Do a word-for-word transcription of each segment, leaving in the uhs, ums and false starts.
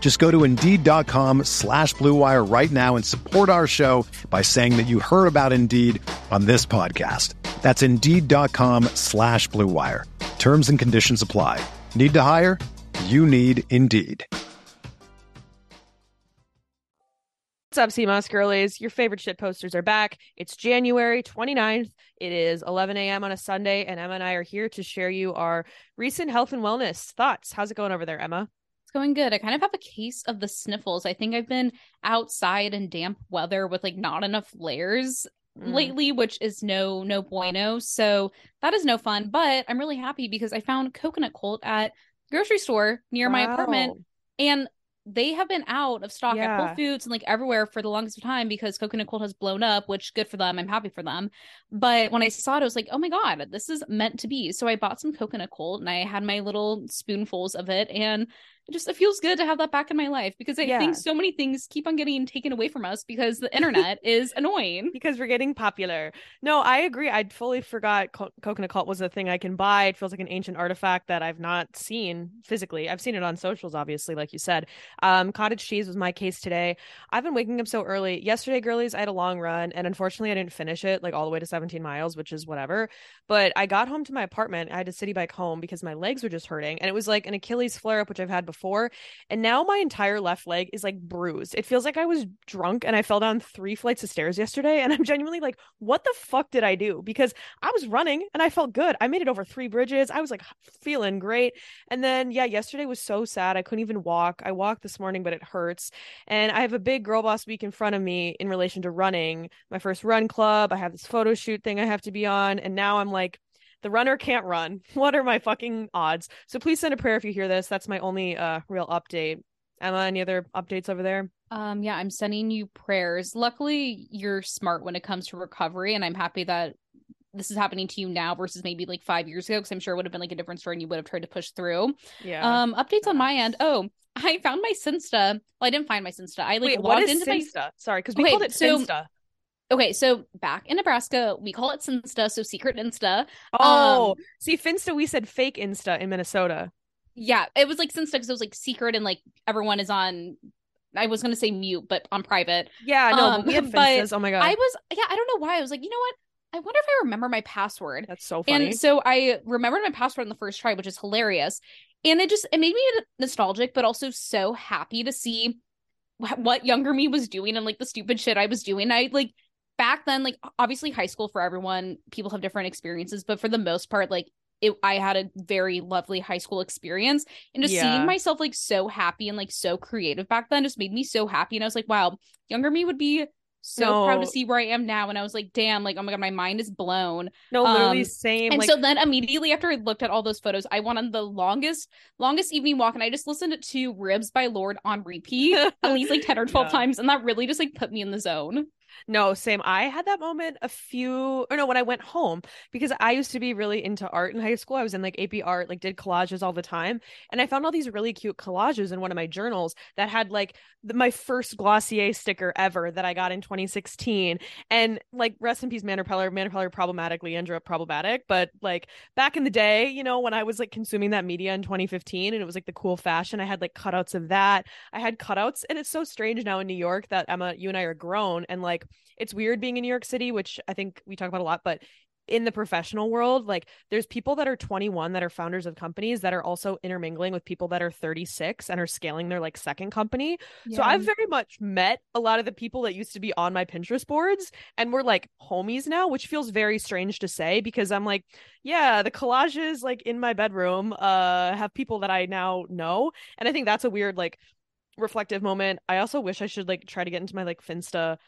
Just go to Indeed.com slash Blue Wire right now and support our show by saying that you heard about Indeed on this podcast. That's Indeed.com slash Blue Wire. Terms and conditions apply. Need to hire? You need Indeed. What's up, Sea Moss Girlies? Your favorite shit posters are back. It's January twenty-ninth. It is eleven a.m. on a Sunday, and Emma and I are here to share you our recent health and wellness thoughts. How's it going over there, Emma? It's going good. I kind of have a case of the sniffles. I think I've been outside in damp weather with like not enough layers mm. lately, which is no, no bueno. So that is no fun, but I'm really happy because I found Coconut Cult at the grocery store near wow. my apartment, and they have been out of stock yeah. at Whole Foods and like everywhere for the longest of time because Coconut Cult has blown up, which good for them. I'm happy for them. But when I saw it, I was like, oh my God, this is meant to be. So I bought some Coconut Cult and I had my little spoonfuls of it. And it just, it feels good to have that back in my life because I yeah. think so many things keep on getting taken away from us because the internet is annoying. Because we're getting popular. No, I agree. I fully forgot Co- Coconut Cult was a thing I can buy. It feels like an ancient artifact that I've not seen physically. I've seen it on socials, obviously, like you said. Um, cottage cheese was my case today. I've been waking up so early. Yesterday, girlies, I had a long run and unfortunately I didn't finish it like all the way to seventeen miles, which is whatever. But I got home to my apartment. I had a city bike home because my legs were just hurting. And it was like an Achilles flare up, which I've had before. And now my entire left leg is like bruised. It feels like I was drunk and I fell down three flights of stairs yesterday. And I'm genuinely like, what the fuck did I do? Because I was running and I felt good. I made it over three bridges. I was like feeling great. And then, yeah, yesterday was so sad. I couldn't even walk. I walked this morning, but it hurts. And I have a big girl boss week in front of me in relation to running. My first run club. I have this photo shoot thing I have to be on. And now I'm like, the runner can't run. What are my fucking odds? So please send a prayer if you hear this. That's my only uh, real update. Emma, any other updates over there? Um, yeah, I'm sending you prayers. Luckily, you're smart when it comes to recovery, and I'm happy that this is happening to you now versus maybe like five years ago, because I'm sure it would have been like a different story and you would have tried to push through. Yeah. Um, updates on my end. Oh, I found my Finsta. Well, I didn't find my Finsta. I like Wait, logged into Finsta? my Sorry, because we okay, called it so... Finsta. Okay, so back in Nebraska, we call it Sinsta, so secret Insta. Oh, um, see, Finsta, we said fake Insta in Minnesota. Yeah, it was like Sinsta because it was like secret and like everyone is on, I was going to say mute, but on private. Yeah, no, um, but we had Finstas. Oh my God. I was, yeah, I don't know why. I was like, you know what? I wonder if I remember my password. That's so funny. And so I remembered my password on the first try, which is hilarious. And it just, it made me nostalgic, but also so happy to see what younger me was doing and like the stupid shit I was doing. I like, back then, like obviously high school for everyone, people have different experiences, but for the most part, like it, I had a very lovely high school experience, and just yeah. seeing myself like so happy and like so creative back then just made me so happy. And I was like, wow, younger me would be so no. proud to see where I am now. And I was like, damn, like, oh my God, my mind is blown. No, literally um, same. And like- so then immediately after I looked at all those photos, I went on the longest, longest evening walk, and I just listened to Ribs by Lorde on repeat at least like ten or twelve yeah. times. And that really just like put me in the zone. No, same. I had that moment a few, or no, when I went home, because I used to be really into art in high school. I was in like A P art, like did collages all the time. And I found all these really cute collages in one of my journals that had like the, my first Glossier sticker ever that I got in twenty sixteen. And like, rest in peace, Man Repeller, Man Repeller problematic, Leandra problematic. But like back in the day, you know, when I was like consuming that media in twenty fifteen and it was like the cool fashion, I had like cutouts of that. I had cutouts. And it's so strange now in New York that Emma, you and I are grown, and like, it's weird being in New York City, which I think we talk about a lot, but in the professional world, like there's people that are twenty-one that are founders of companies that are also intermingling with people that are thirty-six and are scaling their like second company. Yeah. So I've very much met a lot of the people that used to be on my Pinterest boards, and we're like homies now, which feels very strange to say because I'm like, yeah, the collages like in my bedroom uh, have people that I now know. And I think that's a weird like reflective moment. I also wish I should like try to get into my like Finsta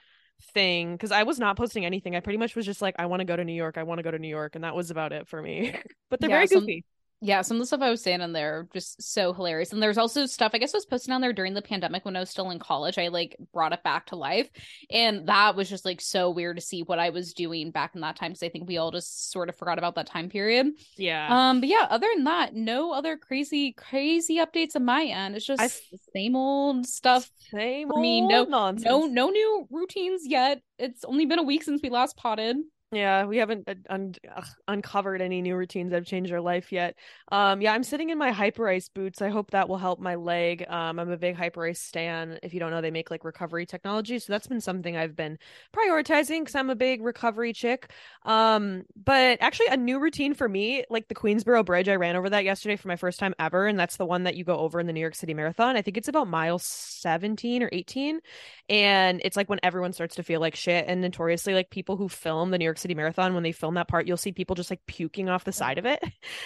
thing, because I was not posting anything. I pretty much was just like, I want to go to New York. I want to go to New York. And that was about it for me. But they're yeah, very goofy. Some, yeah. Some of the stuff I was saying on there, just so hilarious. And there's also stuff, I guess I was posting on there during the pandemic when I was still in college. I like brought it back to life. And that was just like so weird to see what I was doing back in that time, because I think we all just sort of forgot about that time period. Yeah. Um. But yeah, other than that, no other crazy, crazy updates on my end. It's just I, the same old stuff. Same for me. Old no, nonsense. No, no new routines yet. It's only been a week since we last potted. Yeah, we haven't uh, un- uh, uncovered any new routines that have changed our life yet. Um, yeah, I'm sitting in my Hyperice boots. I hope that will help my leg. Um, I'm a big Hyperice stan. If you don't know, they make like recovery technology. So that's been something I've been prioritizing because I'm a big recovery chick. Um, but actually a new routine for me, like the Queensboro Bridge, I ran over that yesterday for my first time ever. And that's the one that you go over in the New York City Marathon. I think it's about mile seventeen or eighteen. And it's like when everyone starts to feel like shit. And notoriously, like people who film the New York City Marathon, when they film that part, you'll see people just like puking off the side of it.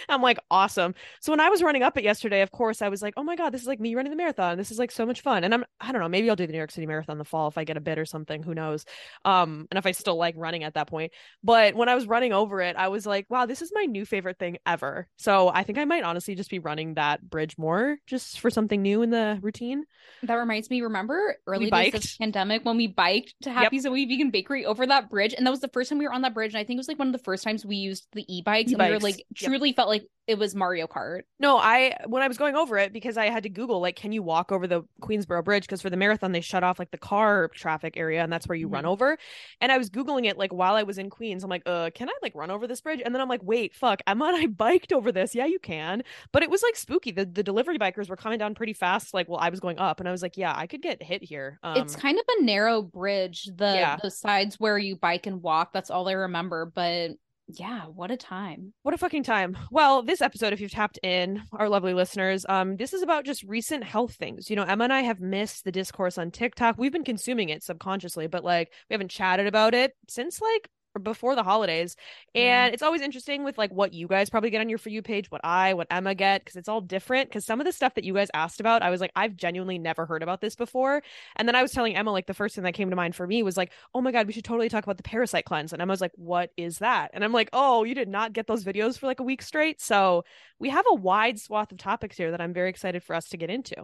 I'm like, awesome. So when I was running up it yesterday, of course I was like, oh my god, this is like me running the marathon, this is like so much fun. And I'm I don't know, maybe I'll do the New York City Marathon in the fall if I get a bid or something, who knows, um and if I still like running at that point. But when I was running over it, I was like, wow, this is my new favorite thing ever. So I think I might honestly just be running that bridge more, just for something new in the routine. That reminds me, remember early days of the pandemic when we biked to Happy's yep. Zoe Vegan Bakery over that bridge? And that was the first time we were on that bridge, and I think it was like one of the first times we used the e-bikes, e-bikes. and we were like truly yep. felt like it was Mario Kart. No, I when I was going over it, because I had to Google like, can you walk over the Queensboro Bridge, because for the marathon they shut off like the car traffic area, and that's where you mm-hmm. run over. And I was Googling it like while I was in Queens. I'm like, uh can I like run over this bridge? And then I'm like, wait, fuck, I'm on I biked over this. Yeah, you can. But it was like spooky. The the delivery bikers were coming down pretty fast, like while I was going up, and I was like, yeah, I could get hit here. Um, it's kind of a narrow bridge, the yeah. the sides where you bike and walk. That's all I remember. But yeah, what a time. What a fucking time. Well, this episode, if you've tapped in, our lovely listeners, um, this is about just recent health things. You know, Emma and I have missed the discourse on TikTok. We've been consuming it subconsciously, but like we haven't chatted about it since like before the holidays. And mm. it's always interesting with like what you guys probably get on your For You page, what I, what Emma get, because it's all different. Because some of the stuff that you guys asked about, I was like, I've genuinely never heard about this before. And then I was telling Emma, like the first thing that came to mind for me was like, oh my god, we should totally talk about the parasite cleanse. And Emma was like, what is that? And I'm like, oh, you did not get those videos for like a week straight. So we have a wide swath of topics here that I'm very excited for us to get into.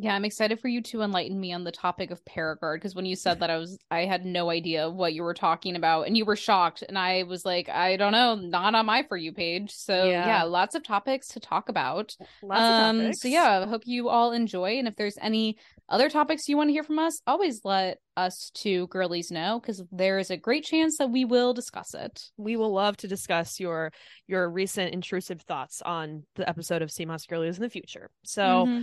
Yeah, I'm excited for you to enlighten me on the topic of Paragard, because when you said that, I was I had no idea what you were talking about, and you were shocked, and I was like, I don't know, not on my For You page. So yeah, yeah lots of topics to talk about. Lots um, of topics. So yeah, I hope you all enjoy, and if there's any other topics you want to hear from us, always let us two girlies know, because there is a great chance that we will discuss it. We will love to discuss your your recent intrusive thoughts on the episode of Sea Moss Girlies in the future. So. Mm-hmm.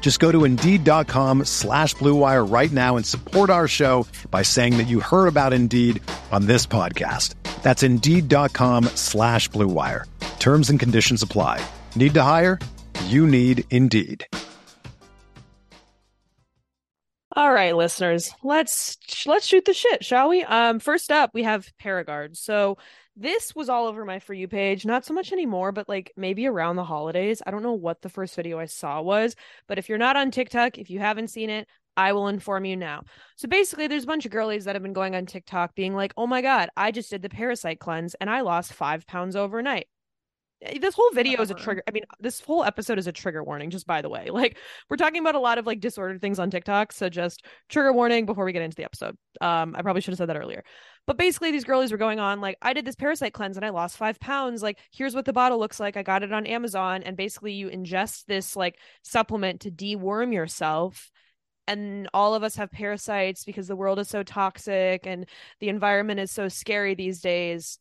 Just go to Indeed.com slash Blue Wire right now and support our show by saying that you heard about Indeed on this podcast. That's Indeed.com slash Blue Wire. Terms and conditions apply. Need to hire? You need Indeed. All right, listeners, let's let's shoot the shit, shall we? Um, first up, we have Paragard. So this was all over my For You page, not so much anymore, but like maybe around the holidays. I don't know what the first video I saw was, but if you're not on TikTok, if you haven't seen it, I will inform you now. So basically, there's a bunch of girlies that have been going on TikTok being like, oh my God, I just did the parasite cleanse and I lost five pounds overnight. This whole video is a trigger. I mean, this whole episode is a trigger warning, just by the way. Like, we're talking about a lot of like disordered things on TikTok. So just trigger warning before we get into the episode. Um, I probably should have said that earlier. But basically, these girlies were going on like, I did this parasite cleanse and I lost five pounds. Like, here's what the bottle looks like. I got it on Amazon. And basically, you ingest this like supplement to deworm yourself. And all of us have parasites because the world is so toxic and the environment is so scary these days.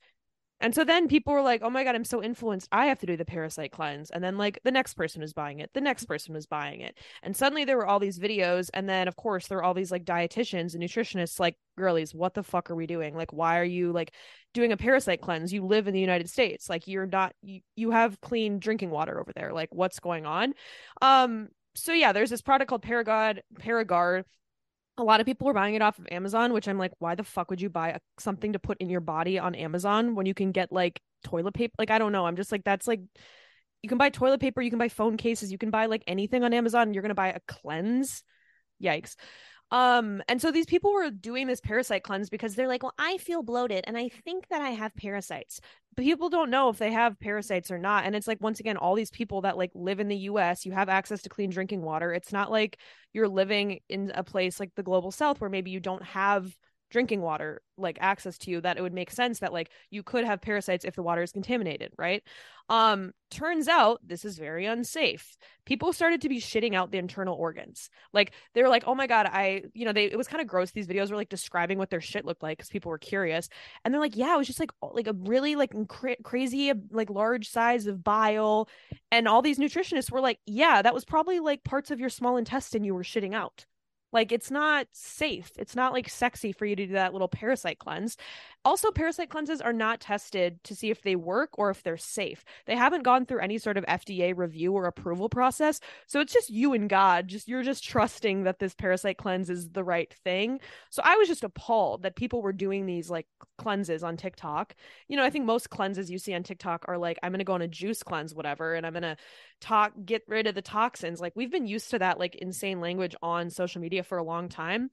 And so then people were like, oh my God, I'm so influenced. I have to do the parasite cleanse. And then like the next person was buying it. The next person was buying it. And suddenly there were all these videos. And then, of course, there were all these like dietitians and nutritionists like, girlies, what the fuck are we doing? Like, why are you like doing a parasite cleanse? You live in the United States. Like, you're not, you, you have clean drinking water over there. Like, what's going on? Um, so yeah, there's this product called Paragard, Paragard. A lot of people were buying it off of Amazon, which I'm like, why the fuck would you buy a, something to put in your body on Amazon when you can get like toilet paper? Like, I don't know. I'm just like, that's like, you can buy toilet paper. You can buy phone cases. You can buy like anything on Amazon. And you're going to buy a cleanse. Yikes. Um, and so these people were doing this parasite cleanse because they're like, well, I feel bloated and I think that I have parasites. But people don't know if they have parasites or not. And it's like, once again, all these people that like live in the U S, you have access to clean drinking water. It's not like you're living in a place like the global South where maybe you don't have drinking water, like access to you, that it would make sense that like you could have parasites if the water is contaminated, right? Um, turns out this is very unsafe. People started to be shitting out the internal organs. Like, they were like, oh my God, I, you know, they, it was kind of gross. These videos were like describing what their shit looked like because people were curious. And they're like, yeah, it was just like, like a really like cra- crazy, like large size of bile. And all these nutritionists were like, yeah, that was probably like parts of your small intestine you were shitting out. Like, it's not safe. It's not like sexy for you to do that little parasite cleanse. Also, parasite cleanses are not tested to see if they work or if they're safe. They haven't gone through any sort of F D A review or approval process. So it's just you and God. Just you're just trusting that this parasite cleanse is the right thing. So I was just appalled that people were doing these like cleanses on TikTok. You know, I think most cleanses you see on TikTok are like, I'm going to go on a juice cleanse, whatever, and I'm going to talk, get rid of the toxins. Like, we've been used to that like insane language on social media for a long time,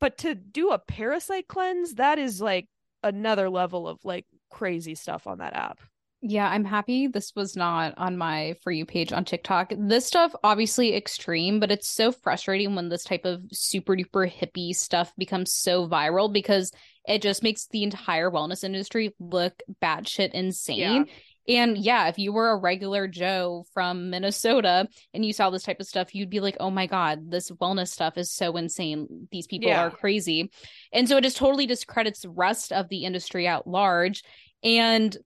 but to do a parasite cleanse, that is like another level of like crazy stuff on that app. Yeah, I'm happy this was not on my For You page on TikTok. This stuff obviously extreme, but it's so frustrating when this type of super duper hippie stuff becomes so viral because it just makes the entire wellness industry look batshit insane. Yeah. And yeah, if you were a regular Joe from Minnesota and you saw this type of stuff, you'd be like, oh my God, this wellness stuff is so insane. These people yeah. are crazy. And so it just totally discredits the rest of the industry at large. And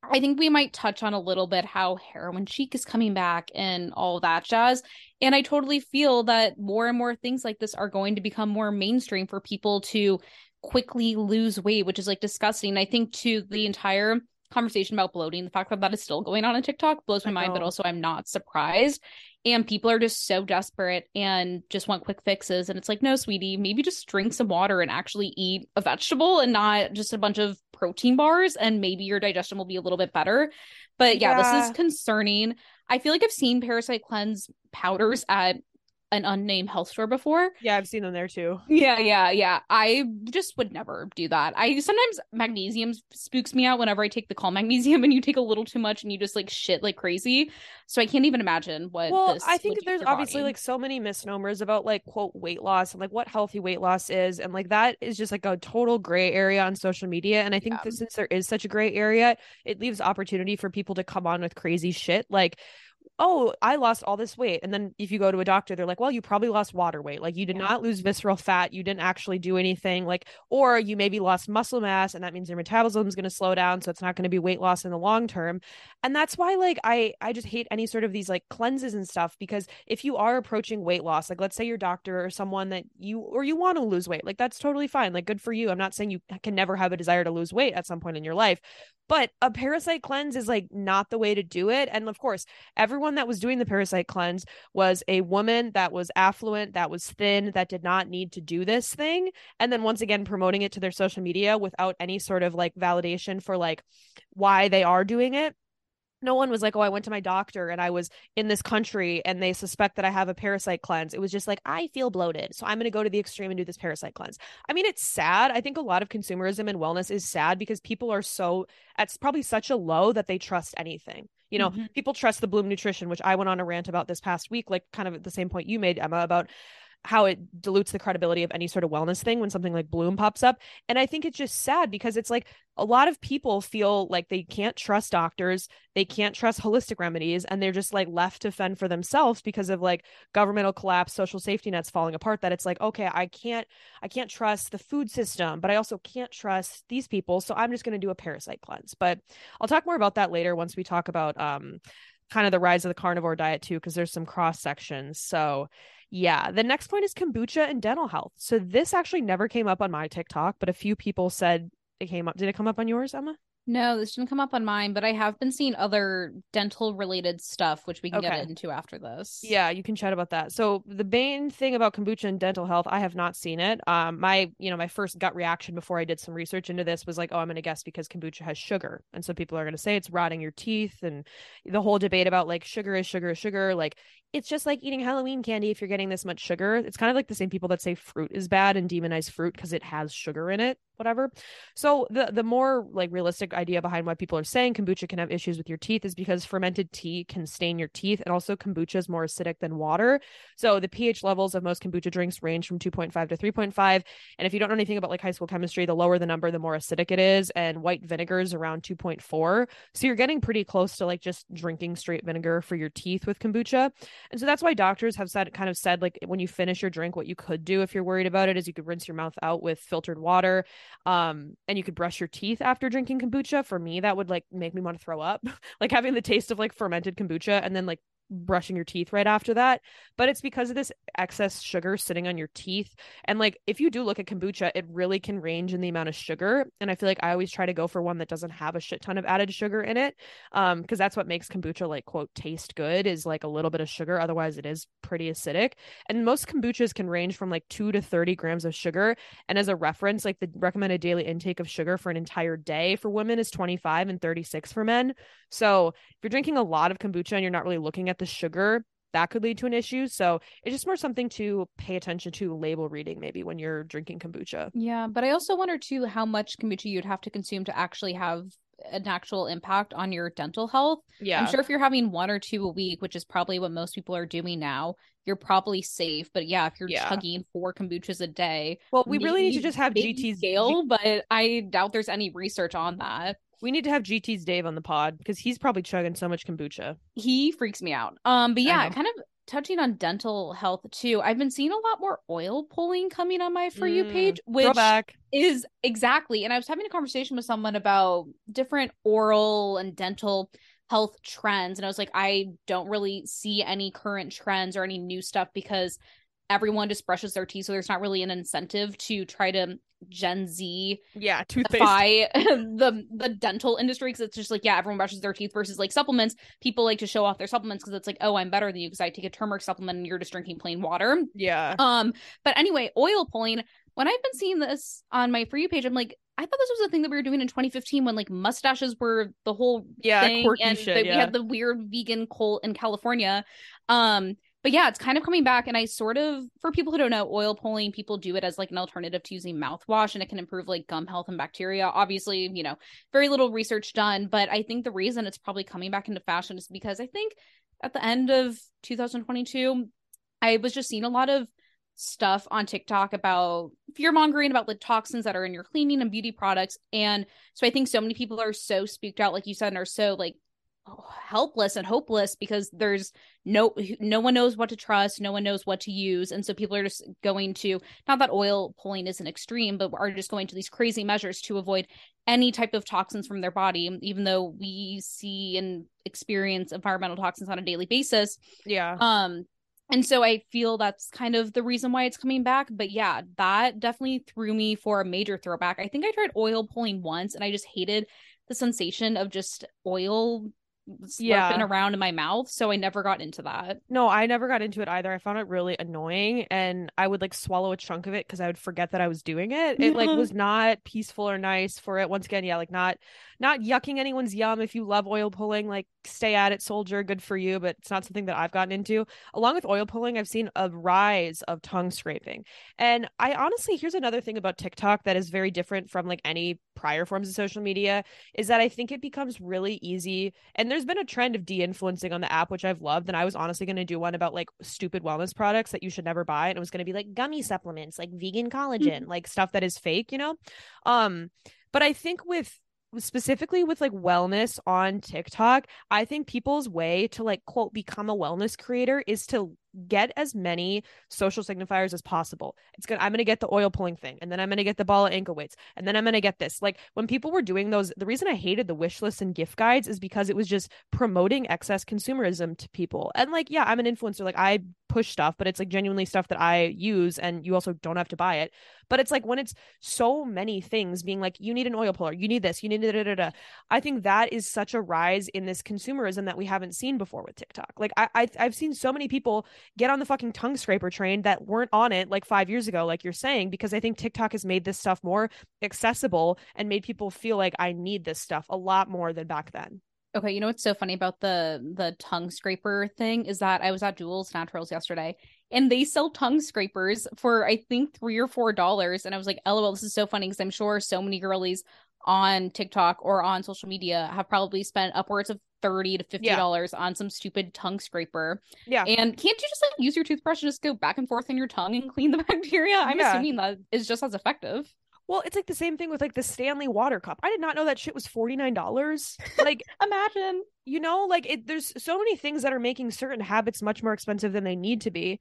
I think we might touch on a little bit how heroin chic is coming back and all that jazz. And I totally feel that more and more things like this are going to become more mainstream for people to quickly lose weight, which is like disgusting. I think to the entire conversation about bloating, the fact that that is still going on in TikTok blows my mind, but also I'm not surprised. And people are just so desperate and just want quick fixes. And it's like, no, sweetie, maybe just drink some water and actually eat a vegetable and not just a bunch of protein bars. And maybe your digestion will be a little bit better. But yeah, yeah. this is concerning. I feel like I've seen parasite cleanse powders at an unnamed health store before. Yeah, I've seen them there too. Yeah, yeah, yeah. I just would never do that. I sometimes magnesium spooks me out whenever I take the Calm magnesium and you take a little too much and you just like shit like crazy. So I can't even imagine what well, this I think there's obviously body. Like so many misnomers about like quote weight loss and like what healthy weight loss is. And like that is just like a total gray area on social media. And I think yeah. that since there is such a gray area, it leaves opportunity for people to come on with crazy shit like, oh, I lost all this weight. And then if you go to a doctor, they're like, well, you probably lost water weight. Like you did yeah. not lose visceral fat. You didn't actually do anything like, or you maybe lost muscle mass and that means your metabolism is going to slow down. So it's not going to be weight loss in the long term. And that's why like, I, I just hate any sort of these like cleanses and stuff, because if you are approaching weight loss, like let's say your doctor or someone that you, or you want to lose weight, like that's totally fine. Like good for you. I'm not saying you can never have a desire to lose weight at some point in your life, but a parasite cleanse is like not the way to do it. And of course, everyone everyone that was doing the parasite cleanse was a woman that was affluent, that was thin, that did not need to do this thing. And then once again, promoting it to their social media without any sort of like validation for like why they are doing it. No one was like, oh, I went to my doctor and I was in this country and they suspect that I have a parasite cleanse. It was just like, I feel bloated, so I'm going to go to the extreme and do this parasite cleanse. I mean, it's sad. I think a lot of consumerism and wellness is sad because people are so at probably such a low that they trust anything. You know, mm-hmm. people trust the Bloom Nutrition, which I went on a rant about this past week, like kind of at the same point you made, Emma, about how it dilutes the credibility of any sort of wellness thing when something like Bloom pops up. And I think it's just sad because it's like a lot of people feel like they can't trust doctors, they can't trust holistic remedies, and they're just like left to fend for themselves because of like governmental collapse, social safety nets falling apart, that it's like, okay, I can't, I can't trust the food system, but I also can't trust these people. So I'm just going to do a parasite cleanse. But I'll talk more about that later once we talk about um, kind of the rise of the carnivore diet too, because there's some cross sections. So yeah. The next point is kombucha and dental health. So this actually never came up on my TikTok, but a few people said it came up. Did it come up on yours, Emma? No, this didn't come up on mine, but I have been seeing other dental related stuff, which we can okay. get into after this. Yeah, you can chat about that. So the main thing about kombucha and dental health, I have not seen it. Um, my, you know, my first gut reaction before I did some research into this was like, oh, I'm going to guess because kombucha has sugar. And so people are going to say it's rotting your teeth, and the whole debate about like sugar is sugar is sugar. Like, it's just like eating Halloween candy if you're getting this much sugar. It's kind of like the same people that say fruit is bad and demonize fruit because it has sugar in it. Whatever. So the the more like realistic idea behind why people are saying kombucha can have issues with your teeth is because fermented tea can stain your teeth, and also kombucha is more acidic than water. So the pH levels of most kombucha drinks range from two point five to three point five. And if you don't know anything about like high school chemistry, the lower the number, the more acidic it is. And white vinegar is around two point four. So you're getting pretty close to like just drinking straight vinegar for your teeth with kombucha. And so that's why doctors have said kind of said like when you finish your drink, what you could do if you're worried about it is you could rinse your mouth out with filtered water. Um, and you could brush your teeth after drinking kombucha. For me, that would like make me want to throw up, like having the taste of like fermented kombucha and then like brushing your teeth right after that. But it's because of this excess sugar sitting on your teeth. And like, if you do look at kombucha, it really can range in the amount of sugar. And I feel like I always try to go for one that doesn't have a shit ton of added sugar in it. Um, cause that's what makes kombucha like quote taste good is like a little bit of sugar. Otherwise it is pretty acidic. And most kombuchas can range from like two to thirty grams of sugar. And as a reference, like the recommended daily intake of sugar for an entire day for women is twenty-five and thirty-six for men. So if you're drinking a lot of kombucha and you're not really looking at the sugar, that could lead to an issue. So it's just more something to pay attention to, label reading maybe when you're drinking kombucha. Yeah, but I also wonder too how much kombucha you'd have to consume to actually have an actual impact on your dental health. Yeah, I'm sure if you're having one or two a week, which is probably what most people are doing now, you're probably safe. But yeah, if you're yeah. chugging four kombuchas a day, well, we really need to just have G T's scale, but I doubt there's any research on that. We need to have G T's Dave on the pod because he's probably chugging so much kombucha. He freaks me out. Um, but yeah, kind of touching on dental health too, I've been seeing a lot more oil pulling coming on my For You mm, page, which is exactly. And I was having a conversation with someone about different oral and dental health trends. And I was like, I don't really see any current trends or any new stuff because everyone just brushes their teeth. So there's not really an incentive to try to Gen Z yeah toothpaste the the dental industry, because it's just like, yeah, everyone brushes their teeth, versus like supplements. People like to show off their supplements because it's like, oh, I'm better than you because I take a turmeric supplement and you're just drinking plain water. Yeah. Um but anyway, oil pulling, when I've been seeing this on my For You page, I'm like, I thought this was a thing that we were doing in twenty fifteen when like mustaches were the whole yeah thing, quirky and shit, the, yeah. we had the weird vegan cult in California. um But yeah, it's kind of coming back. And I sort of, for people who don't know, oil pulling, people do it as like an alternative to using mouthwash, and it can improve like gum health and bacteria. Obviously, you know, very little research done, but I think the reason it's probably coming back into fashion is because I think at the end of two thousand twenty-two, I was just seeing a lot of stuff on TikTok about fear mongering about the toxins that are in your cleaning and beauty products. And so I think so many people are so spooked out, like you said, and are so like helpless and hopeless because there's no no one knows what to trust, no one knows what to use, and so people are just going to, not that oil pulling is an extreme, but are just going to these crazy measures to avoid any type of toxins from their body, even though we see and experience environmental toxins on a daily basis. Yeah. Um and so I feel that's kind of the reason why it's coming back. But yeah, that definitely threw me for a major throwback. I think I tried oil pulling once and I just hated the sensation of just oil yeah. and around in my mouth, so I never got into that. No, I never got into it either. I found it really annoying, and I would like swallow a chunk of it because I would forget that I was doing it. It like was not peaceful or nice for it. Once again, yeah, like not not yucking anyone's yum. If you love oil pulling, like stay at it, soldier, good for you, but it's not something that I've gotten into. Along with oil pulling, I've seen a rise of tongue scraping. And I honestly, here's another thing about TikTok that is very different from like any prior forms of social media, is that I think it becomes really easy, and there's been a trend of de-influencing on the app, which I've loved. And I was honestly going to do one about like stupid wellness products that you should never buy, and it was going to be like gummy supplements, like vegan collagen, mm-hmm. like stuff that is fake, you know. Um but I think with specifically with like wellness on TikTok, I think people's way to like quote become a wellness creator is to get as many social signifiers as possible. It's gonna I'm gonna get the oil pulling thing, and then I'm gonna get the ball of ankle weights, and then I'm gonna get this. Like when people were doing those, the reason I hated the wish lists and gift guides is because it was just promoting excess consumerism to people. And like, yeah, I'm an influencer, like I push stuff, but it's like genuinely stuff that I use, and you also don't have to buy it. But it's like when it's so many things being like, you need an oil puller, you need this, you need da da da da. I think that is such a rise in this consumerism that we haven't seen before with TikTok. Like I, I I've seen so many people get on the fucking tongue scraper train that weren't on it like five years ago, like you're saying, because I think TikTok has made this stuff more accessible and made people feel like I need this stuff a lot more than back then. Okay, you know what's so funny about the the tongue scraper thing is that I was at Jewel's Naturals yesterday, and they sell tongue scrapers for I think three or four dollars, and I was like, "Lol, this is so funny," because I'm sure so many girlies on TikTok or on social media have probably spent upwards of thirty to fifty dollars yeah. on some stupid tongue scraper. Yeah. And can't you just like use your toothbrush and just go back and forth on your tongue and clean the bacteria? I'm yeah. assuming that is just as effective. Well, it's like the same thing with like the Stanley water cup. I did not know that shit was forty-nine dollars. Like imagine, you know, like it, there's so many things that are making certain habits much more expensive than they need to be.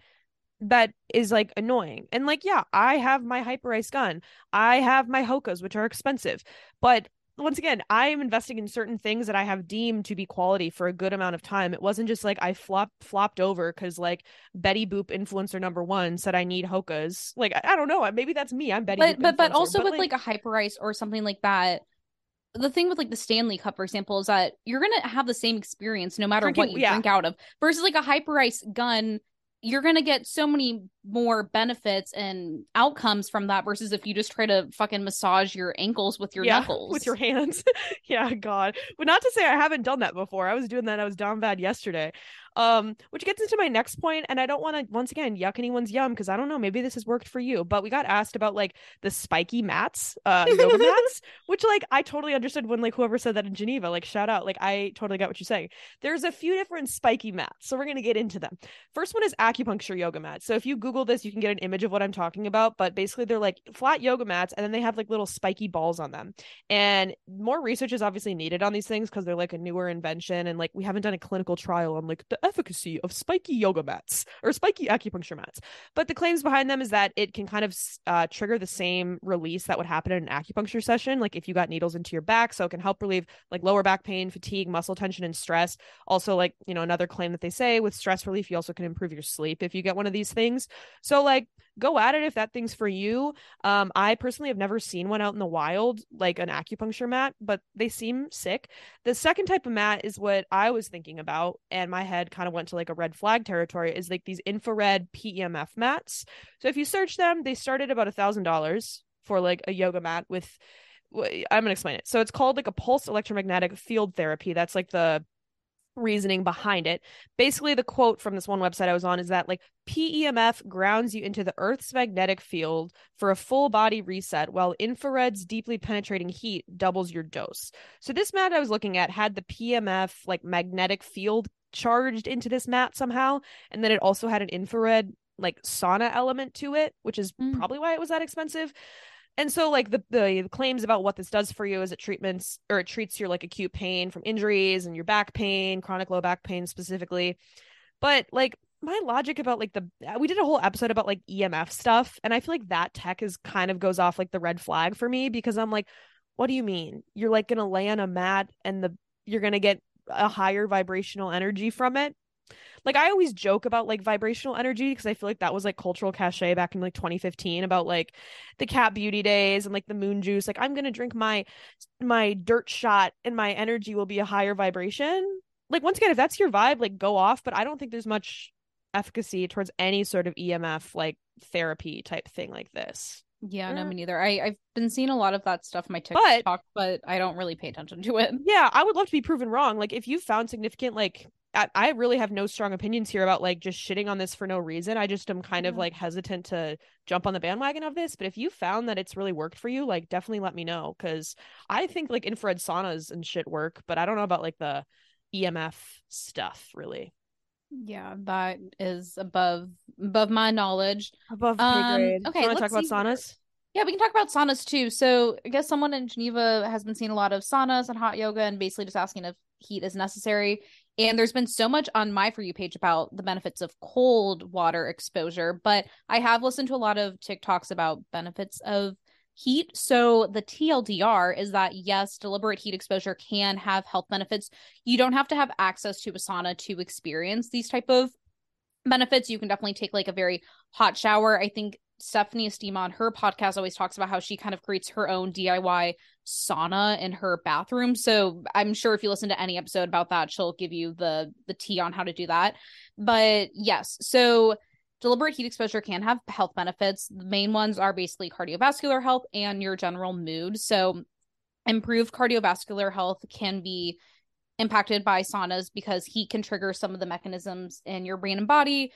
That is like annoying. And like, yeah, I have my Hyperice gun. I have my Hokas, which are expensive, but once again, I am investing in certain things that I have deemed to be quality for a good amount of time. It wasn't just like I flopped flopped over because like Betty Boop influencer number one said I need Hokas. Like I, I don't know, maybe that's me. I'm Betty Boop. But but, but also but with like, like a Hyperice or something like that. The thing with like the Stanley cup, for example, is that you're gonna have the same experience no matter drinking, what you yeah. drink out of. Versus like a Hyperice gun, you're going to get so many more benefits and outcomes from that versus if you just try to fucking massage your ankles with your yeah, knuckles. With your hands. Yeah, God. But not to say I haven't done that before. I was doing that. I was down bad yesterday. Um, which gets into my next point, and I don't want to, once again, yuck anyone's yum, because I don't know, maybe this has worked for you, but we got asked about, like, the spiky mats, uh, yoga mats, which, like, I totally understood when, like, whoever said that in Geneva, like, shout out, like, I totally got what you're saying. There's a few different spiky mats, so we're going to get into them. First one is acupuncture yoga mats. So if you Google this, you can get an image of what I'm talking about, but basically they're, like, flat yoga mats, and then they have, like, little spiky balls on them. And more research is obviously needed on these things, because they're, like, a newer invention, and, like, we haven't done a clinical trial on, like, the efficacy of spiky yoga mats or spiky acupuncture mats, but the claims behind them is that it can kind of uh, trigger the same release that would happen in an acupuncture session, like if you got needles into your back, so it can help relieve like lower back pain, fatigue, muscle tension, and stress. Also, like, you know, another claim that they say with stress relief, you also can improve your sleep if you get one of these things. So like, go at it if that thing's for you. Um, I personally have never seen one out in the wild, like an acupuncture mat, but they seem sick. The second type of mat is what I was thinking about, and my head kind of went to like a red flag territory, is like these infrared P E M F mats. So if you search them, they start at about a thousand dollars for like a yoga mat with, I'm gonna explain it. So it's called like a pulse electromagnetic field therapy. That's like the reasoning behind it. Basically, the quote from this one website I was on is that like P E M F grounds you into the Earth's magnetic field for a full body reset, while infrared's deeply penetrating heat doubles your dose. So this mat I was looking at had the P E M F like magnetic field charged into this mat somehow, and then it also had an infrared like sauna element to it, which is mm. probably why it was that expensive. And so like the, the claims about what this does for you is it treatments or it treats your like acute pain from injuries and your back pain, chronic low back pain specifically. But like my logic about like the, we did a whole episode about like E M F stuff. And I feel like that tech is kind of goes off like the red flag for me, because I'm like, what do you mean? You're like going to lay on a mat and the, you're going to get a higher vibrational energy from it. Like I always joke about like vibrational energy because I feel like that was like cultural cachet back in like twenty fifteen about like the cat beauty days and like the moon juice. Like I'm gonna drink my my dirt shot and my energy will be a higher vibration. like, once again, if that's your vibe, like, go off. But I don't think there's much efficacy towards any sort of E M F, like, therapy type thing like this. Yeah, no, me neither. I, I've been seeing a lot of that stuff in my TikTok, but, but I don't really pay attention to it. Yeah, I would love to be proven wrong. Like, if you found significant, like, I, I really have no strong opinions here about, like, just shitting on this for no reason. I just am kind yeah. of, like, hesitant to jump on the bandwagon of this. But if you found that it's really worked for you, like, definitely let me know. Because I think, like, infrared saunas and shit work, but I don't know about, like, the E M F stuff, really. Yeah, that is above above my knowledge. Above um, pay grade. Okay, you want to talk about saunas? Yeah, we can talk about saunas too. So I guess someone in Geneva has been seeing a lot of saunas and hot yoga and basically just asking if heat is necessary. And there's been so much on my For You page about the benefits of cold water exposure, but I have listened to a lot of TikToks about benefits of heat. So the T L D R is that, yes, deliberate heat exposure can have health benefits. You don't have to have access to a sauna to experience these type of benefits. You can definitely take, like, a very hot shower. I think Stephanie Estima on her podcast always talks about how she kind of creates her own D I Y sauna in her bathroom. So I'm sure if you listen to any episode about that, she'll give you the the tea on how to do that. But yes, so deliberate heat exposure can have health benefits. The main ones are basically cardiovascular health and your general mood. So improved cardiovascular health can be impacted by saunas because heat can trigger some of the mechanisms in your brain and body,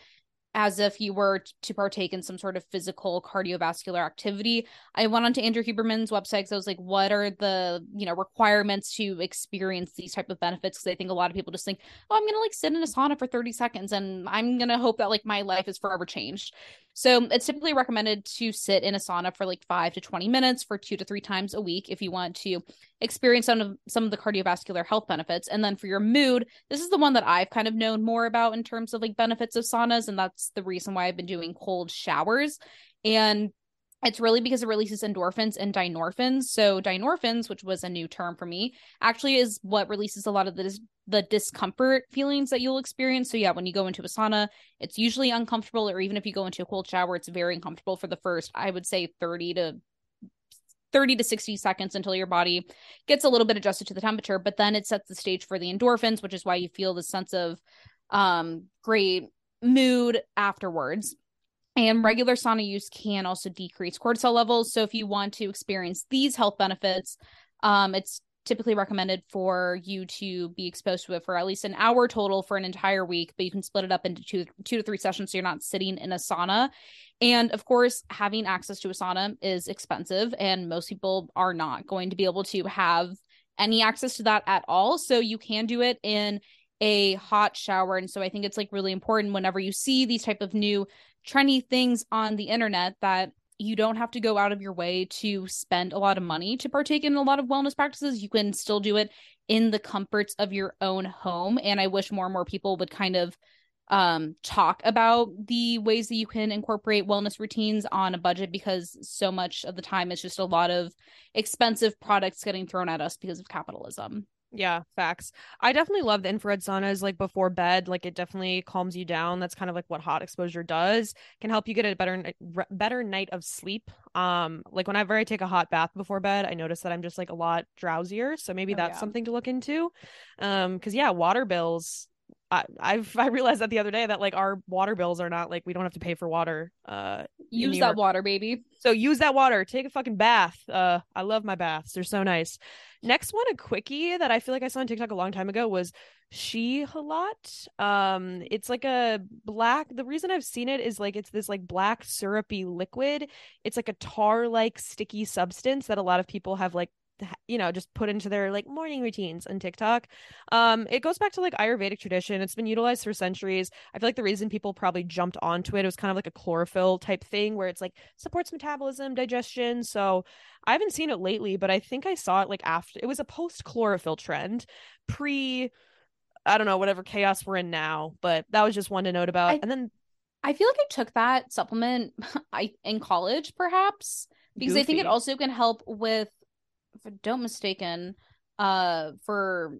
as if you were to partake in some sort of physical cardiovascular activity. I went on to Andrew Huberman's website because I was like, what are the, you know, requirements to experience these type of benefits? Because I think a lot of people just think, oh, I'm going to, like, sit in a sauna for thirty seconds and I'm going to hope that, like, my life is forever changed. So it's typically recommended to sit in a sauna for, like, five to twenty minutes for two to three times a week if you want to experience some of some of the cardiovascular health benefits. And then for your mood, this is the one that I've kind of known more about in terms of, like, benefits of saunas. And that's the reason why I've been doing cold showers. And it's really because it releases endorphins and dynorphins. So dynorphins, which was a new term for me, actually is what releases a lot of the, dis- the discomfort feelings that you'll experience. So yeah, when you go into a sauna, it's usually uncomfortable, or even if you go into a cold shower, it's very uncomfortable for the first, I would say, thirty to sixty seconds until your body gets a little bit adjusted to the temperature. But then it sets the stage for the endorphins, which is why you feel the sense of um, great mood afterwards. And regular sauna use can also decrease cortisol levels. So if you want to experience these health benefits, um, it's typically recommended for you to be exposed to it for at least an hour total for an entire week, but you can split it up into two, two to three sessions so you're not sitting in a sauna. And of course, having access to a sauna is expensive, and most people are not going to be able to have any access to that at all. So you can do it in a hot shower. And so I think it's, like, really important whenever you see these type of new trendy things on the internet that you don't have to go out of your way to spend a lot of money to partake in a lot of wellness practices. You can still do it in the comforts of your own home. And I wish more and more people would kind of um, talk about the ways that you can incorporate wellness routines on a budget, because so much of the time it's just a lot of expensive products getting thrown at us because of capitalism. Yeah, facts. I definitely love the infrared saunas, like, before bed. Like, it definitely calms you down. That's kind of, like, what hot exposure does. Can help you get a better better night of sleep. Um, like, whenever I take a hot bath before bed, I notice that I'm just, like, a lot drowsier. So maybe oh, that's yeah. something to look into. Um, because yeah, water bills. I, I've I realized that the other day that, like, our water bills are not, like, we don't have to pay for water. Uh, use that water, baby. So use that water. Take a fucking bath. Uh, I love my baths. They're so nice. Next one, a quickie that I feel like I saw on TikTok a long time ago was She Halot. Um, it's like a black. The reason I've seen it is, like, it's this, like, black syrupy liquid. It's like a tar like sticky substance that a lot of people have, like, you know, just put into their, like, morning routines on TikTok. Um, it goes back to, like, Ayurvedic tradition. It's been utilized for centuries. I feel like the reason people probably jumped onto it, it was kind of like a chlorophyll type thing where it's, like, supports metabolism, digestion. So I haven't seen it lately, but I think I saw it, like, after it was a post chlorophyll trend, pre, I don't know, whatever chaos we're in now, but that was just one to note about. I, and then I feel like I took that supplement I in college, perhaps, because goofy. I think it also can help with, if I don't mistaken, uh, for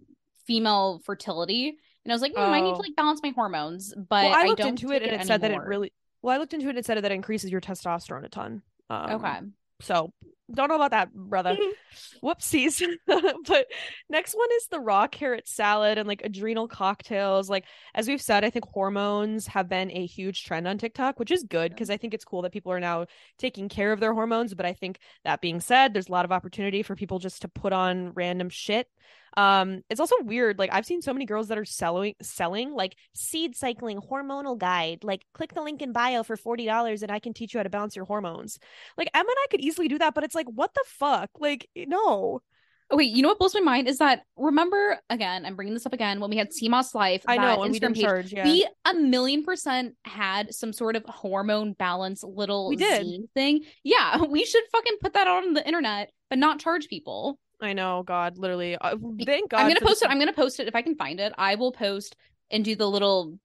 female fertility. And I was like, no, oh. I need to, like, balance my hormones, but well, I, looked I don't into it, and it, it said that it really, well, I looked into it and it said that it increases your testosterone a ton. Um, okay. So don't know about that, brother. Whoopsies. But next one is the raw carrot salad and like adrenal cocktails. Like, as we've said, I think hormones have been a huge trend on TikTok, which is good because I think it's cool that people are now taking care of their hormones. But I think that being said, there's a lot of opportunity for people just to put on random shit. Um, it's also weird. Like, I've seen so many girls that are selling, selling like seed cycling hormonal guide, like click the link in bio for forty dollars and I can teach you how to balance your hormones. Like, Emma and I could easily do that, but it's like, what the fuck? Like, no. Oh, wait, you know what blows my mind is that, remember, again, I'm bringing this up again, when we had Sea Moss Life, I know, and we didn't charge, yeah. we a million percent had some sort of hormone balance little we did. zine thing. Yeah, we should fucking put that on the internet, but not charge people. I know, God, literally. Uh, thank God. I'm gonna post the- it. I'm gonna post it if I can find it. I will post and do the little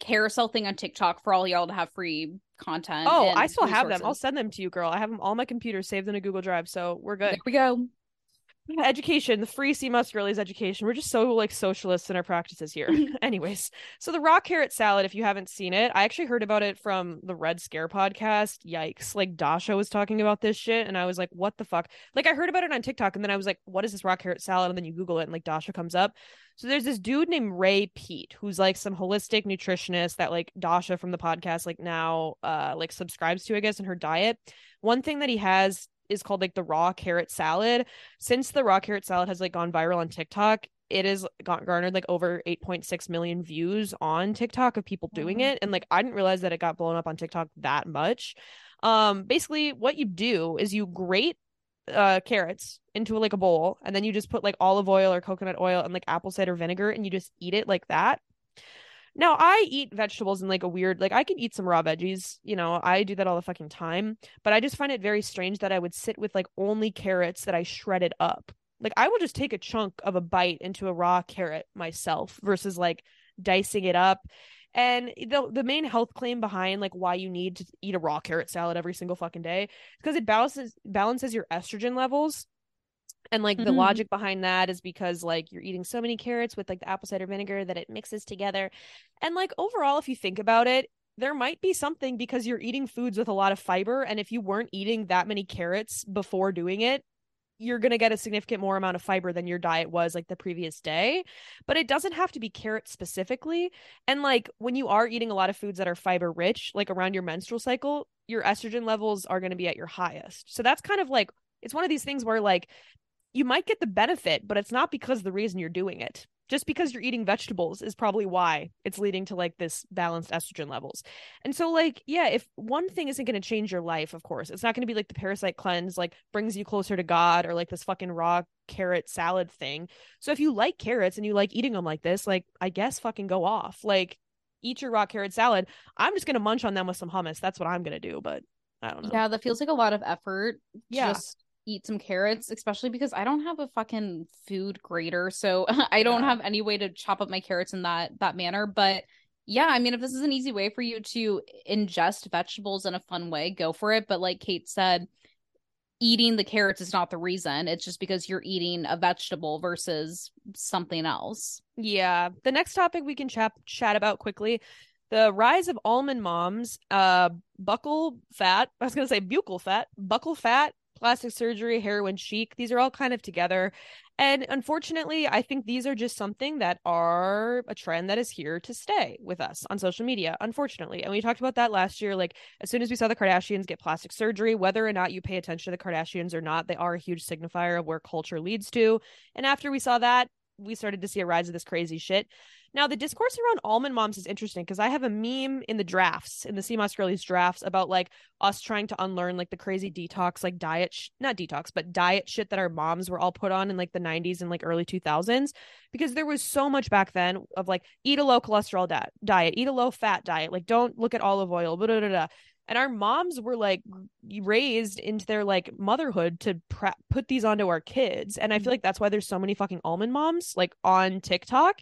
carousel thing on TikTok for all y'all to have free content. Oh, I still resources. have them. I'll send them to you, girl. I have them all on my computer, saved in a Google Drive, so we're good. There we go. Yeah, education, the free Sea Moss Girlies education. We're just so like socialists in our practices here. Anyways, so the raw carrot salad, if you haven't seen it, I actually heard about it from the Red Scare podcast. Yikes. Like, Dasha was talking about this shit and I was like, what the fuck? Like, I heard about it on TikTok and then I was like, what is this raw carrot salad? And then you Google it and like Dasha comes up. So there's this dude named Ray Pete, who's like some holistic nutritionist that like Dasha from the podcast like now uh like subscribes to, I guess, in her diet. One thing that he has is called like the raw carrot salad. Since the raw carrot salad has like gone viral on TikTok, it has got garnered like over eight point six million views on TikTok of people doing it. And like, I didn't realize that it got blown up on TikTok that much. Um, basically what you do is you grate uh, carrots into like a bowl and then you just put like olive oil or coconut oil and like apple cider vinegar and you just eat it like that. Now, I eat vegetables in like a weird, like I can eat some raw veggies, you know, I do that all the fucking time, but I just find it very strange that I would sit with like only carrots that I shredded up. Like, I will just take a chunk of a bite into a raw carrot myself versus like dicing it up. And the the main health claim behind like why you need to eat a raw carrot salad every single fucking day is because it balances balances your estrogen levels. And like mm-hmm. the logic behind that is because like you're eating so many carrots with like the apple cider vinegar that it mixes together. And like overall, if you think about it, there might be something because you're eating foods with a lot of fiber. And if you weren't eating that many carrots before doing it, you're going to get a significant more amount of fiber than your diet was like the previous day. But it doesn't have to be carrots specifically. And like when you are eating a lot of foods that are fiber rich, like around your menstrual cycle, your estrogen levels are going to be at your highest. So that's kind of like, it's one of these things where like, you might get the benefit, but it's not because the reason you're doing it. Just because you're eating vegetables is probably why it's leading to like this balanced estrogen levels. And so like, yeah, if one thing isn't going to change your life, of course, it's not going to be like the parasite cleanse, like brings you closer to God, or like this fucking raw carrot salad thing. So if you like carrots and you like eating them like this, like, I guess fucking go off, like eat your raw carrot salad. I'm just going to munch on them with some hummus. That's what I'm going to do. But I don't know. Yeah. That feels like a lot of effort. Yeah. Just- eat some carrots, especially because I don't have a fucking food grater, so I don't yeah. have any way to chop up my carrots in that that manner. But yeah, I mean, if this is an easy way for you to ingest vegetables in a fun way, go for it. But like Kate said, eating the carrots is not the reason. It's just because you're eating a vegetable versus something else. Yeah. The next topic we can chat chat about quickly, the rise of almond moms, uh buckle fat I was gonna say buccal fat buckle fat plastic surgery, heroin chic. These are all kind of together. And unfortunately, I think these are just something that are a trend that is here to stay with us on social media, unfortunately. And we talked about that last year. Like, as soon as we saw the Kardashians get plastic surgery, whether or not you pay attention to the Kardashians or not, they are a huge signifier of where culture leads to. And after we saw that, we started to see a rise of this crazy shit. Now, the discourse around almond moms is interesting because I have a meme in the drafts, in the Sea Moss Girlies drafts, about like us trying to unlearn like the crazy detox, like diet, sh- not detox, but diet shit that our moms were all put on in like the nineties and like early two thousands, because there was so much back then of like, eat a low cholesterol di- diet, eat a low fat diet, like don't look at olive oil, blah, blah, blah, blah. And our moms were like raised into their like motherhood to pre- put these onto our kids. And I feel like that's why there's so many fucking almond moms like on TikTok.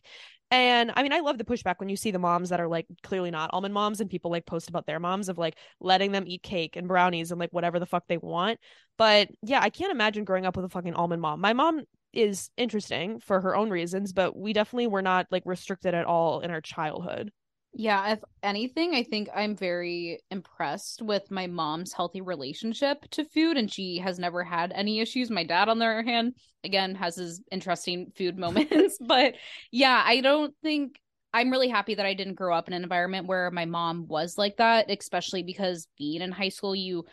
And I mean, I love the pushback when you see the moms that are like clearly not almond moms and people like post about their moms of like letting them eat cake and brownies and like whatever the fuck they want. But yeah, I can't imagine growing up with a fucking almond mom. My mom is interesting for her own reasons, but we definitely were not like restricted at all in our childhood. Yeah, if anything, I think I'm very impressed with my mom's healthy relationship to food, and she has never had any issues. My dad, on the other hand, again, has his interesting food moments. But yeah, I don't think I'm really happy that I didn't grow up in an environment where my mom was like that, especially because being in high school, you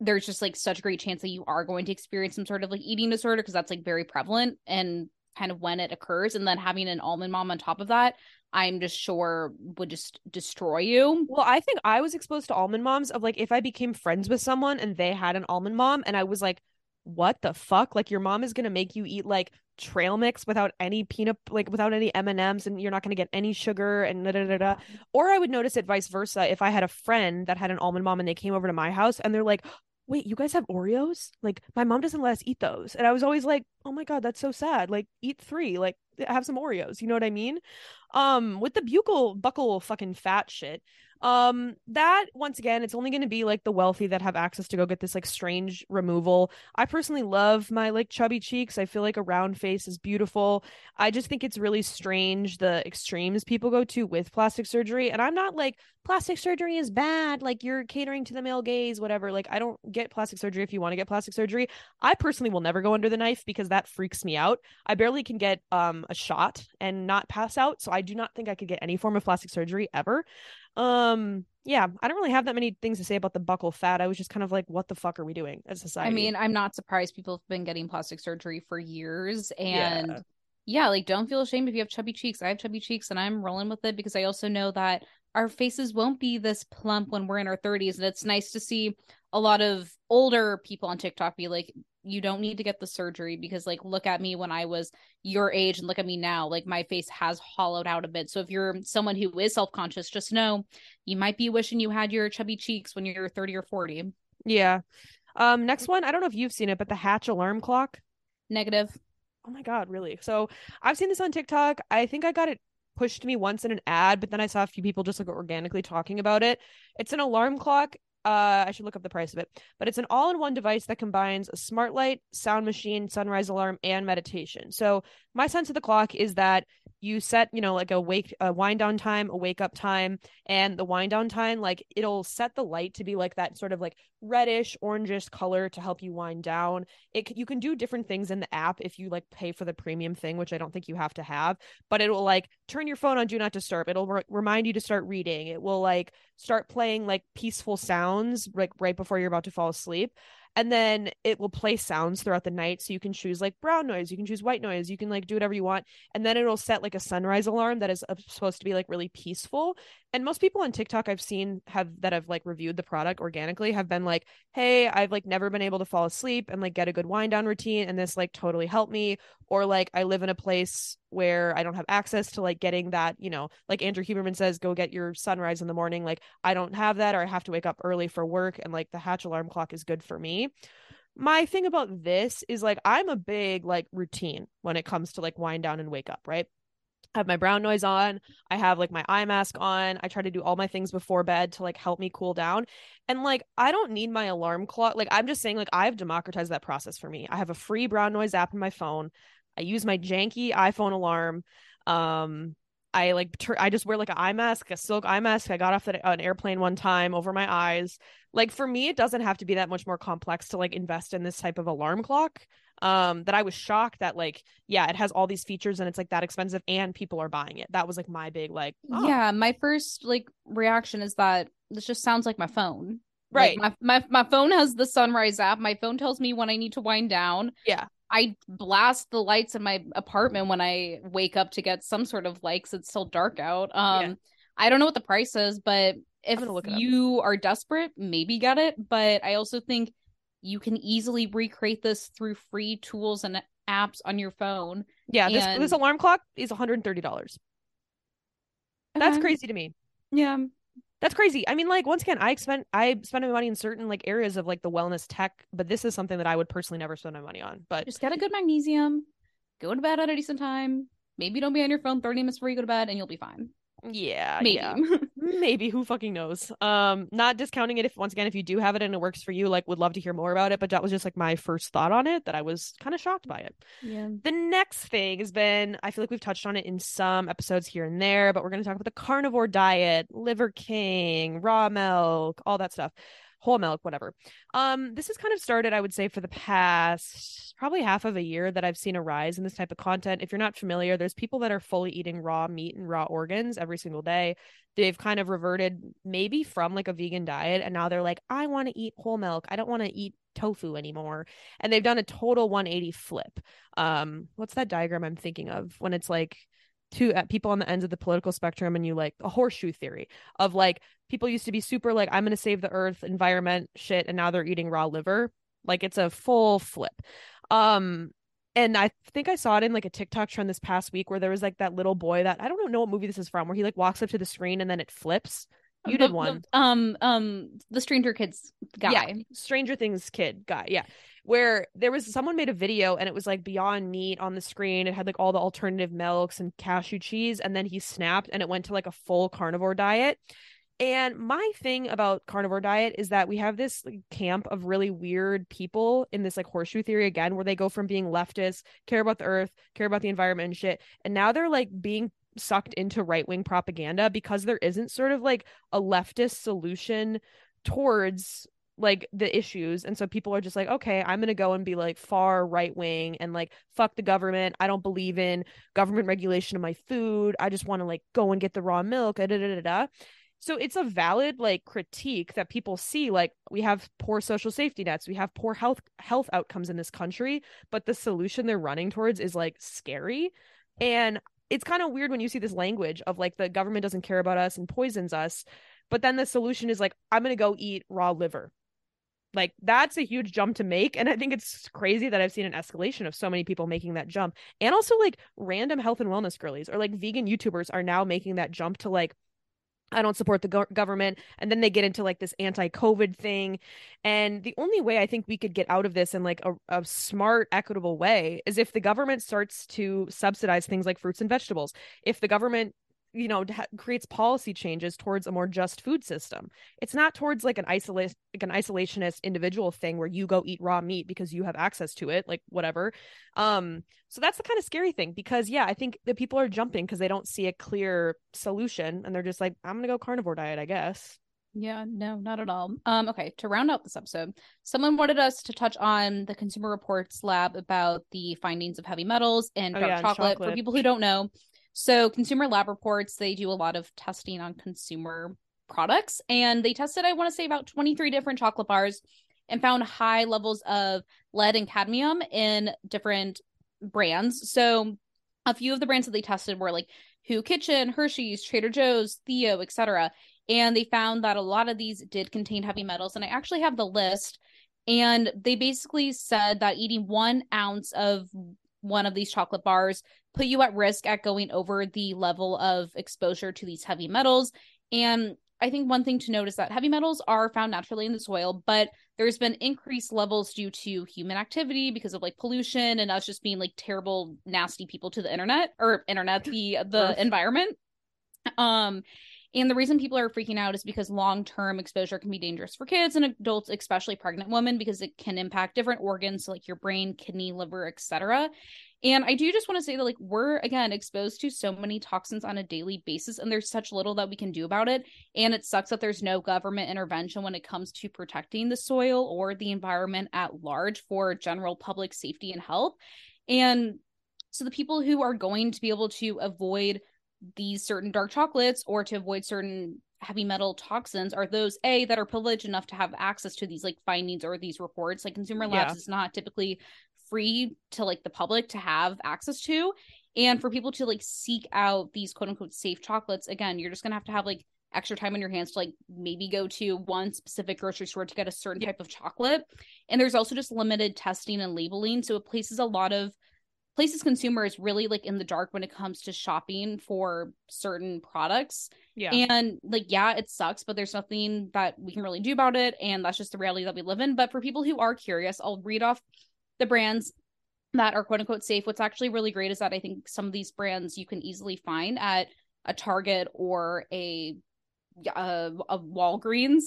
there's just like such a great chance that you are going to experience some sort of like eating disorder, because that's like very prevalent and kind of when it occurs. And then having an almond mom on top of that, I'm just sure would just destroy you. Well, I think I was exposed to almond moms of like, if I became friends with someone and they had an almond mom and I was like, what the fuck? Like, your mom is going to make you eat like trail mix without any peanut, like without any M and M's, and you're not going to get any sugar and da, da, da, da. Or I would notice it vice versa. If I had a friend that had an almond mom and they came over to my house and they're like, wait, you guys have Oreos? Like, my mom doesn't let us eat those. And I was always like, oh my God, that's so sad. Like, eat three, like have some Oreos. You know what I mean? Um, with the buccal buckle fucking fat shit. Um, that once again, it's only going to be like the wealthy that have access to go get this like strange removal. I personally love my like chubby cheeks. I feel like a round face is beautiful. I just think it's really strange the extremes people go to with plastic surgery. And I'm not like plastic surgery is bad, like you're catering to the male gaze, whatever. Like, I don't get plastic surgery. If you want to get plastic surgery, I personally will never go under the knife because that freaks me out. I barely can get um a shot and not pass out. So I do not think I could get any form of plastic surgery ever. Um, yeah, I don't really have that many things to say about the buccal fat. I was just kind of like, what the fuck are we doing as a society? I mean, I'm not surprised people have been getting plastic surgery for years. And yeah. yeah, like, don't feel ashamed if you have chubby cheeks. I have chubby cheeks and I'm rolling with it, because I also know that our faces won't be this plump when we're in our thirties. And it's nice to see a lot of older people on TikTok be like, you don't need to get the surgery because, like, look at me when I was your age and look at me now. Like, my face has hollowed out a bit. So if you're someone who is self-conscious, just know you might be wishing you had your chubby cheeks when you're thirty or forty. Yeah. Um, next one. I don't know if you've seen it, but the Hatch alarm clock. Negative. Oh my God, really? So I've seen this on TikTok. I think I got it pushed to me once in an ad, but then I saw a few people just like organically talking about it. It's an alarm clock. Uh, I should look up the price of it, but it's an all-in-one device that combines a smart light, sound machine, sunrise alarm, and meditation. So my sense of the clock is that you set, you know, like a wake, a wind down time, a wake up time, and the wind down time, like it'll set the light to be like that sort of like reddish, orangish color to help you wind down. It you can do different things in the app if you like pay for the premium thing, which I don't think you have to have, but it will like turn your phone on do not disturb. It'll re- remind you to start reading. It will like start playing like peaceful sounds like right before you're about to fall asleep. And then it will play sounds throughout the night. So you can choose like brown noise, you can choose white noise, you can like do whatever you want. And then it'll set like a sunrise alarm that is supposed to be like really peaceful. And most people on TikTok I've seen have that have like reviewed the product organically have been like, hey, I've like never been able to fall asleep and like get a good wind down routine, and this like totally helped me. Or like, I live in a place where I don't have access to like getting that, you know, like Andrew Huberman says, go get your sunrise in the morning. Like, I don't have that, or I have to wake up early for work, and like the Hatch alarm clock is good for me. My thing about this is like, I'm a big like routine when it comes to like wind down and wake up, right? I have my brown noise on. I have like my eye mask on. I try to do all my things before bed to like help me cool down. And like, I don't need my alarm clock. Like, I'm just saying, like, I've democratized that process for me. I have a free brown noise app in my phone. I use my janky iPhone alarm. Um, I like, tur- I just wear like an eye mask, a silk eye mask. I got off the, an airplane one time over my eyes. Like, for me, it doesn't have to be that much more complex to like invest in this type of alarm clock. Um, that I was shocked that like, yeah, it has all these features and it's like that expensive and people are buying it. That was like my big, like, oh. Yeah. My first like reaction is that this just sounds like my phone. Right. Like, my, my, my phone has the sunrise app. My phone tells me when I need to wind down. Yeah. I blast the lights in my apartment when I wake up to get some sort of likes. It's still dark out. Um, yeah. I don't know what the price is, but if you are desperate, maybe get it. But I also think you can easily recreate this through free tools and apps on your phone. Yeah. This, and... this alarm clock is one hundred thirty dollars. Okay. That's crazy to me. Yeah. That's crazy. I mean, like, once again, I spend I spend my money in certain like areas of like the wellness tech, but this is something that I would personally never spend my money on. But just get a good magnesium, go to bed at a decent time. Maybe don't be on your phone thirty minutes before you go to bed, and you'll be fine. Yeah, maybe. Yeah. Maybe, who fucking knows? Um, not discounting it if, once again, if you do have it and it works for you, like, would love to hear more about it. But that was just like my first thought on it, that I was kind of shocked by it. Yeah. The next thing has been, I feel like we've touched on it in some episodes here and there, but we're going to talk about the carnivore diet, Liver King, raw milk, all that stuff. Whole milk, whatever. Um, this has kind of started, I would say, for the past probably half of a year that I've seen a rise in this type of content. If you're not familiar, there's people that are fully eating raw meat and raw organs every single day. They've kind of reverted maybe from like a vegan diet, and now they're like, I want to eat whole milk. I don't want to eat tofu anymore. And they've done a total one eighty flip. Um, what's that diagram I'm thinking of when it's like two uh, people on the ends of the political spectrum, and you like a horseshoe theory of like, people used to be super like, I'm going to save the earth, environment shit. And now they're eating raw liver. Like, it's a full flip. Um, and I think I saw it in like a TikTok trend this past week where there was like that little boy that, I don't know what movie this is from, where he like walks up to the screen and then it flips. You did one. Um, um, the Stranger Kids guy. Yeah, Stranger Things kid guy. Yeah. Where there was, someone made a video and it was like Beyond Meat on the screen. It had like all the alternative milks and cashew cheese. And then he snapped and it went to like a full carnivore diet. And my thing about carnivore diet is that we have this like camp of really weird people in this like horseshoe theory again, where they go from being leftist, care about the earth, care about the environment and shit. And now they're like being sucked into right-wing propaganda because there isn't sort of like a leftist solution towards like the issues. And so people are just like, okay, I'm going to go and be like far right wing and like, fuck the government. I don't believe in government regulation of my food. I just want to like go and get the raw milk. Da, da, da, da, da. So it's a valid like critique that people see, like, we have poor social safety nets. We have poor health health outcomes in this country, but the solution they're running towards is like scary. And it's kind of weird when you see this language of like, the government doesn't care about us and poisons us. But then the solution is like, I'm going to go eat raw liver. Like, that's a huge jump to make. And I think it's crazy that I've seen an escalation of so many people making that jump. And also like random health and wellness girlies or like vegan YouTubers are now making that jump to like, I don't support the go- government. And then they get into like this anti-COVID thing. And the only way I think we could get out of this in like a, a smart, equitable way is if the government starts to subsidize things like fruits and vegetables. If the government, you know, ha- creates policy changes towards a more just food system. It's not towards like an isolate, like an isolationist individual thing where you go eat raw meat because you have access to it, like whatever. Um, so that's the kind of scary thing because yeah, I think the people are jumping because they don't see a clear solution and they're just like, I'm going to go carnivore diet, I guess. Yeah, no, not at all. Um, okay, to round out this episode, someone wanted us to touch on the Consumer Reports lab about the findings of heavy metals and dark oh, yeah, chocolate. chocolate. For people who don't know, so Consumer Lab Reports, they do a lot of testing on consumer products, and they tested, I want to say, about twenty-three different chocolate bars and found high levels of lead and cadmium in different brands. So a few of the brands that they tested were like Who Kitchen, Hershey's, Trader Joe's, Theo, et cetera. And they found that a lot of these did contain heavy metals, and I actually have the list, and they basically said that eating one ounce of one of these chocolate bars put you at risk at going over the level of exposure to these heavy metals. And I think one thing to note is that heavy metals are found naturally in the soil, but there's been increased levels due to human activity because of like pollution and us just being like terrible, nasty people to the internet or internet, the, the environment. Um, and the reason people are freaking out is because long-term exposure can be dangerous for kids and adults, especially pregnant women, because it can impact different organs, so like your brain, kidney, liver, et cetera. And I do just want to say that, like, we're, again, exposed to so many toxins on a daily basis, and there's such little that we can do about it. And it sucks that there's no government intervention when it comes to protecting the soil or the environment at large for general public safety and health. And so the people who are going to be able to avoid these certain dark chocolates or to avoid certain heavy metal toxins are those a that are privileged enough to have access to these like findings or these reports. Like Consumer Labs yeah. is not typically free to like the public to have access to, and for people to like seek out these quote unquote safe chocolates, again, you're just gonna have to have like extra time on your hands to like maybe go to one specific grocery store to get a certain yeah. type of chocolate. And there's also just limited testing and labeling, so it places a lot of places consumers really like in the dark when it comes to shopping for certain products. Yeah. And like, yeah, it sucks, but there's nothing that we can really do about it. And that's just the reality that we live in. But for people who are curious, I'll read off the brands that are quote unquote safe. What's actually really great is that I think some of these brands you can easily find at a Target or a uh, a Walgreens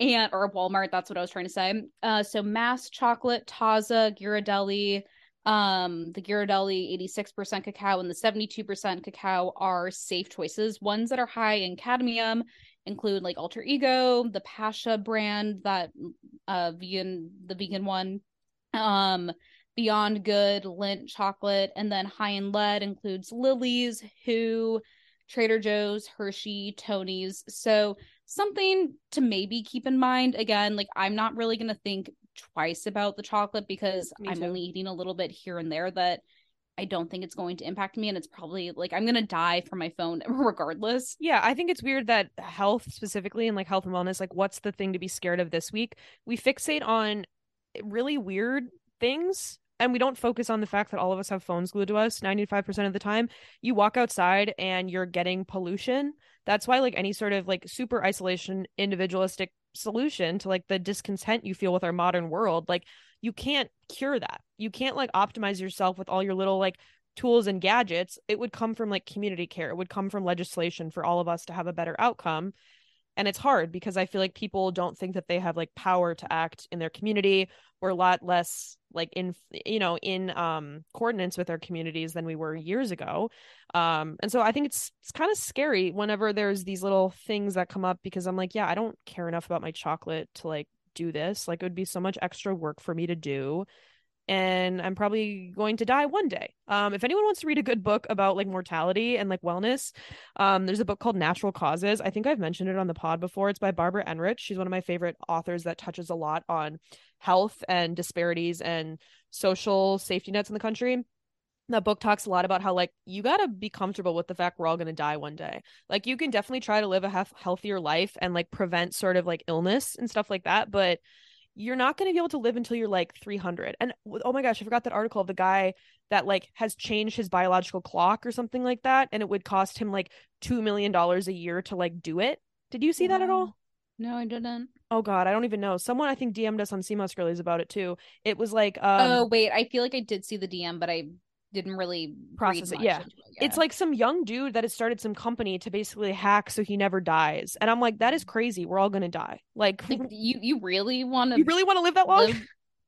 and or a Walmart. That's what I was trying to say. Uh, so Mass Chocolate, Taza, Ghirardelli, um, the Ghirardelli eighty-six percent cacao and the seventy-two percent cacao are safe choices. Ones that are high in cadmium include like Alter Ego, the Pasha brand, that uh vegan, the vegan one, um, Beyond Good, Lindt chocolate, and then high in lead includes Lily's, Who, Trader Joe's, Hershey, Tony's. So something to maybe keep in mind. Again, like I'm not really going to think twice about the chocolate because me I'm too. Only eating a little bit here and there that I don't think it's going to impact me, and it's probably like I'm going to die from my phone regardless. Yeah, I think it's weird that health specifically and like health and wellness, like what's the thing to be scared of this week? We fixate on really weird things and we don't focus on the fact that all of us have phones glued to us ninety-five percent of the time. You walk outside and you're getting pollution. That's why like any sort of like super isolation individualistic solution to like the discontent you feel with our modern world, like you can't cure that. You can't like optimize yourself with all your little like tools and gadgets. It would come from like community care. It would come from legislation for all of us to have a better outcome. And it's hard because I feel like people don't think that they have like power to act in their community. We're a lot less like in, you know, in um, coordinates with our communities than we were years ago. Um, and so I think it's it's kind of scary whenever there's these little things that come up because I'm like, yeah, I don't care enough about my chocolate to like do this. Like it would be so much extra work for me to do. And I'm probably going to die one day. Um, if anyone wants to read a good book about like mortality and like wellness, um, there's a book called Natural Causes. I think I've mentioned it on the pod before. It's by Barbara Enrich. She's one of my favorite authors that touches a lot on health and disparities and social safety nets in the country. That book talks a lot about how like you got to be comfortable with the fact we're all going to die one day. Like you can definitely try to live a he- healthier life and like prevent sort of like illness and stuff like that. But you're not going to be able to live until you're like three hundred. And oh my gosh, I forgot that article of the guy that like has changed his biological clock or something like that. And it would cost him like two million dollars a year to like do it. Did you see no. that at all? No, I didn't. Oh God, I don't even know. Someone I think D M'd us on Sea Moss Girlies about it too. It was like, um, oh wait, I feel like I did see the D M, but I didn't really process it. Yeah. It it's like some young dude that has started some company to basically hack so he never dies. And I'm like, that is crazy. We're all going to die. Like, like you, you really want to, you really want to live that long? Live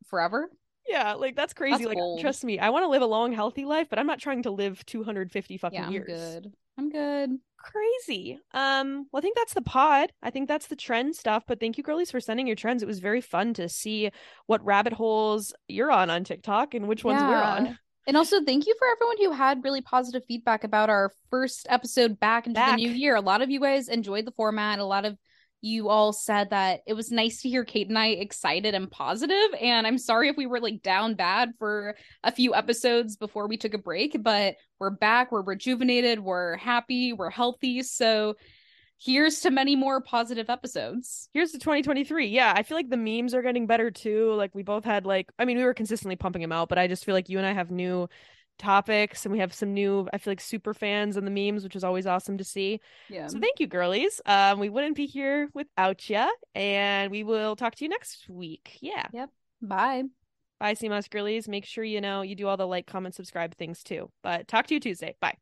forever? Yeah. Like that's crazy. That's like, old. Trust me, I want to live a long, healthy life, but I'm not trying to live two hundred fifty fucking yeah, I'm years. Good. I'm good. Crazy. Um, well, I think that's the pod. I think that's the trend stuff, but thank you girlies for sending your trends. It was very fun to see what rabbit holes you're on on TikTok and which ones yeah. we're on. And also, thank you for everyone who had really positive feedback about our first episode back into back. the new year. A lot of you guys enjoyed the format. A lot of you all said that it was nice to hear Kate and I excited and positive. And I'm sorry if we were like down bad for a few episodes before we took a break, but we're back. We're rejuvenated. We're happy. We're healthy. So here's to many more positive episodes. Here's to twenty twenty-three. Yeah, I feel like the memes are getting better too. Like we both had like, I mean, we were consistently pumping them out, but I just feel like you and I have new topics and we have some new, I feel like super fans and the memes, which is always awesome to see. Yeah. So thank you, girlies. Um, we wouldn't be here without ya, and we will talk to you next week. Yeah. Yep. Bye. Bye, Sea Moss Girlies. Make sure, you know, you do all the like, comment, subscribe things too. But talk to you Tuesday. Bye.